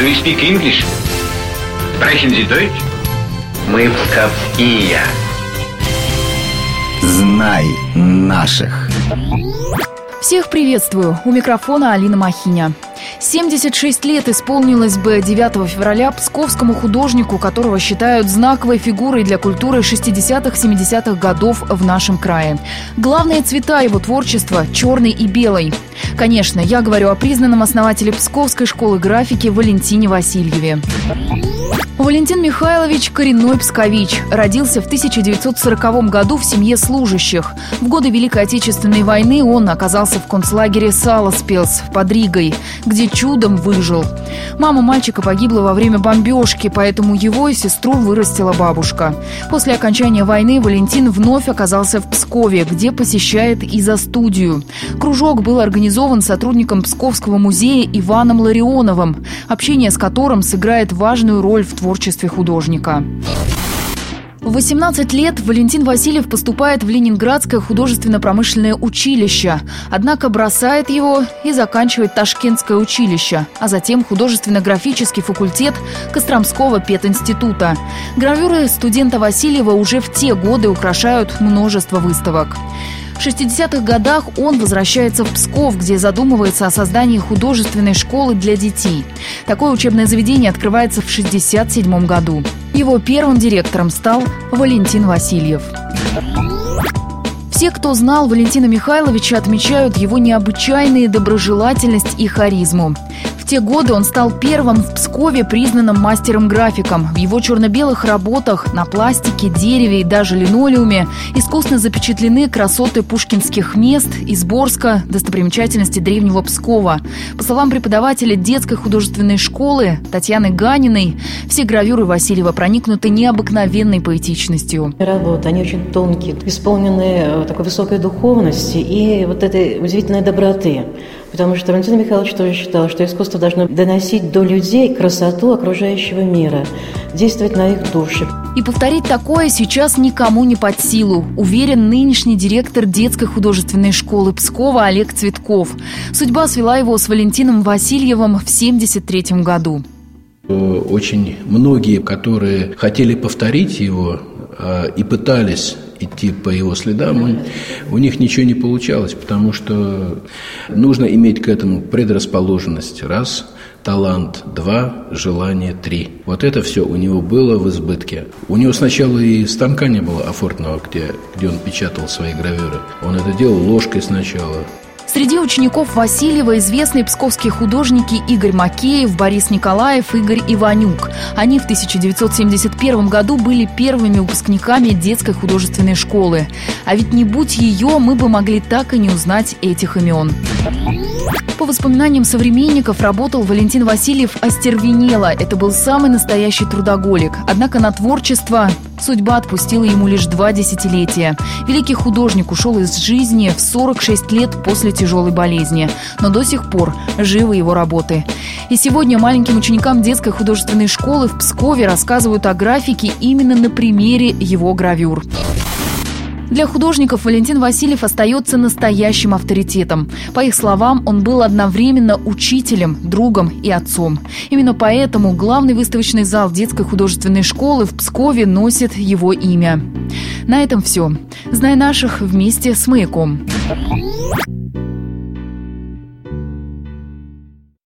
Do you speak English? Sprechen Sie Deutsch? Мы псковские. Знай наших. Всех приветствую. У микрофона Алина Махиня. 76 лет исполнилось бы 9 февраля псковскому художнику, которого считают знаковой фигурой для культуры 60-70-х годов в нашем крае. Главные цвета его творчества – черный и белый. Конечно, я говорю о признанном основателе Псковской школы графики Валентине Васильеве. Валентин Михайлович – коренной пскович. Родился в 1940 году в семье служащих. В годы Великой Отечественной войны он оказался в концлагере Саласпилс под Ригой, где чудом выжил. Мама мальчика погибла во время бомбежки, поэтому его и сестру вырастила бабушка. После окончания войны Валентин вновь оказался в Пскове, где посещает изо-студию. Кружок был организован сотрудником Псковского музея Иваном Ларионовым, общение с которым сыграет важную роль в творчестве художника. В 18 лет Валентин Васильев поступает в Ленинградское художественно-промышленное училище, однако бросает его и заканчивает Ташкентское училище, а затем художественно-графический факультет Костромского пединститута. Гравюры студента Васильева уже в те годы украшают множество выставок. В 60-х годах он возвращается в Псков, где задумывается о создании художественной школы для детей. Такое учебное заведение открывается в 67 году. Его первым директором стал Валентин Васильев. Те, кто знал Валентина Михайловича, отмечают его необычайную доброжелательность и харизму. В те годы он стал первым в Пскове признанным мастером-графиком. В его черно-белых работах на пластике, дереве и даже линолеуме искусно запечатлены красоты пушкинских мест, Изборска, достопримечательности древнего Пскова. По словам преподавателя детской художественной школы Татьяны Ганиной, все гравюры Васильева проникнуты необыкновенной поэтичностью. Работы, они очень тонкие, исполненные такой высокой духовности и вот этой удивительной доброты. Потому что Валентин Михайлович тоже считал, что искусство должно доносить до людей красоту окружающего мира, действовать на их души. И повторить такое сейчас никому не под силу, уверен нынешний директор детской художественной школы Пскова Олег Цветков. Судьба свела его с Валентином Васильевым в 1973 году. Очень многие, которые хотели повторить его и пытались идти по его следам, у них ничего не получалось, потому что нужно иметь к этому предрасположенность – раз, талант – два, желание – три. Вот это все у него было в избытке. У него сначала и станка не было офортного, где он печатал свои гравюры. Он это делал ложкой сначала. Среди учеников Васильева известны псковские художники Игорь Макеев, Борис Николаев, Игорь Иванюк. Они в 1971 году были первыми выпускниками детской художественной школы. А ведь не будь ее, мы бы могли так и не узнать этих имен. По воспоминаниям современников, работал Валентин Васильев остервенело. Это был самый настоящий трудоголик. Однако на творчество судьба отпустила ему лишь 2 десятилетия. Великий художник ушел из жизни в 46 лет после тяжелой болезни. Но до сих пор живы его работы. И сегодня маленьким ученикам детской художественной школы в Пскове рассказывают о графике именно на примере его гравюр. Для художников Валентин Васильев остается настоящим авторитетом. По их словам, он был одновременно учителем, другом и отцом. Именно поэтому главный выставочный зал детской художественной школы в Пскове носит его имя. На этом все. Знай наших вместе с «Маяком».